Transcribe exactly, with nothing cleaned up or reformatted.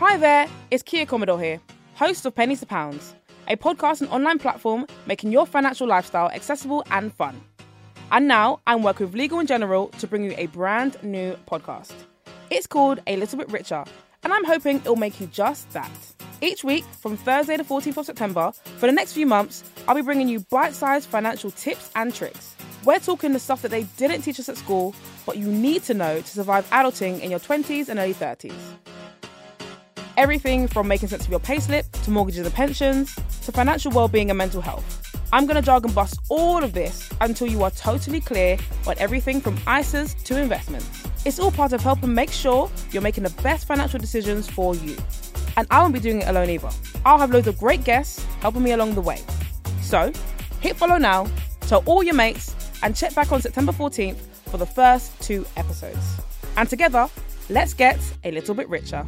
Hi there, it's Kia Commodore here, host of Pennies to Pounds, a podcast and online platform making your financial lifestyle accessible and fun. And now I'm working with Legal and General to bring you a brand new podcast. It's called A Little Bit Richer, and I'm hoping it'll make you just that. Each week, from Thursday the fourteenth of September, for the next few months, I'll be bringing you bite-sized financial tips and tricks. We're talking the stuff that they didn't teach us at school, but you need to know to survive adulting in your twenties and early thirties. Everything from making sense of your payslip, to mortgages and pensions, to financial wellbeing and mental health. I'm going to jargon bust all of this until you are totally clear on everything from I S As to investments. It's all part of helping make sure you're making the best financial decisions for you. And I won't be doing it alone either. I'll have loads of great guests helping me along the way. So, hit follow now, tell all your mates, and check back on September fourteenth for the first two episodes. And together, let's get a little bit richer.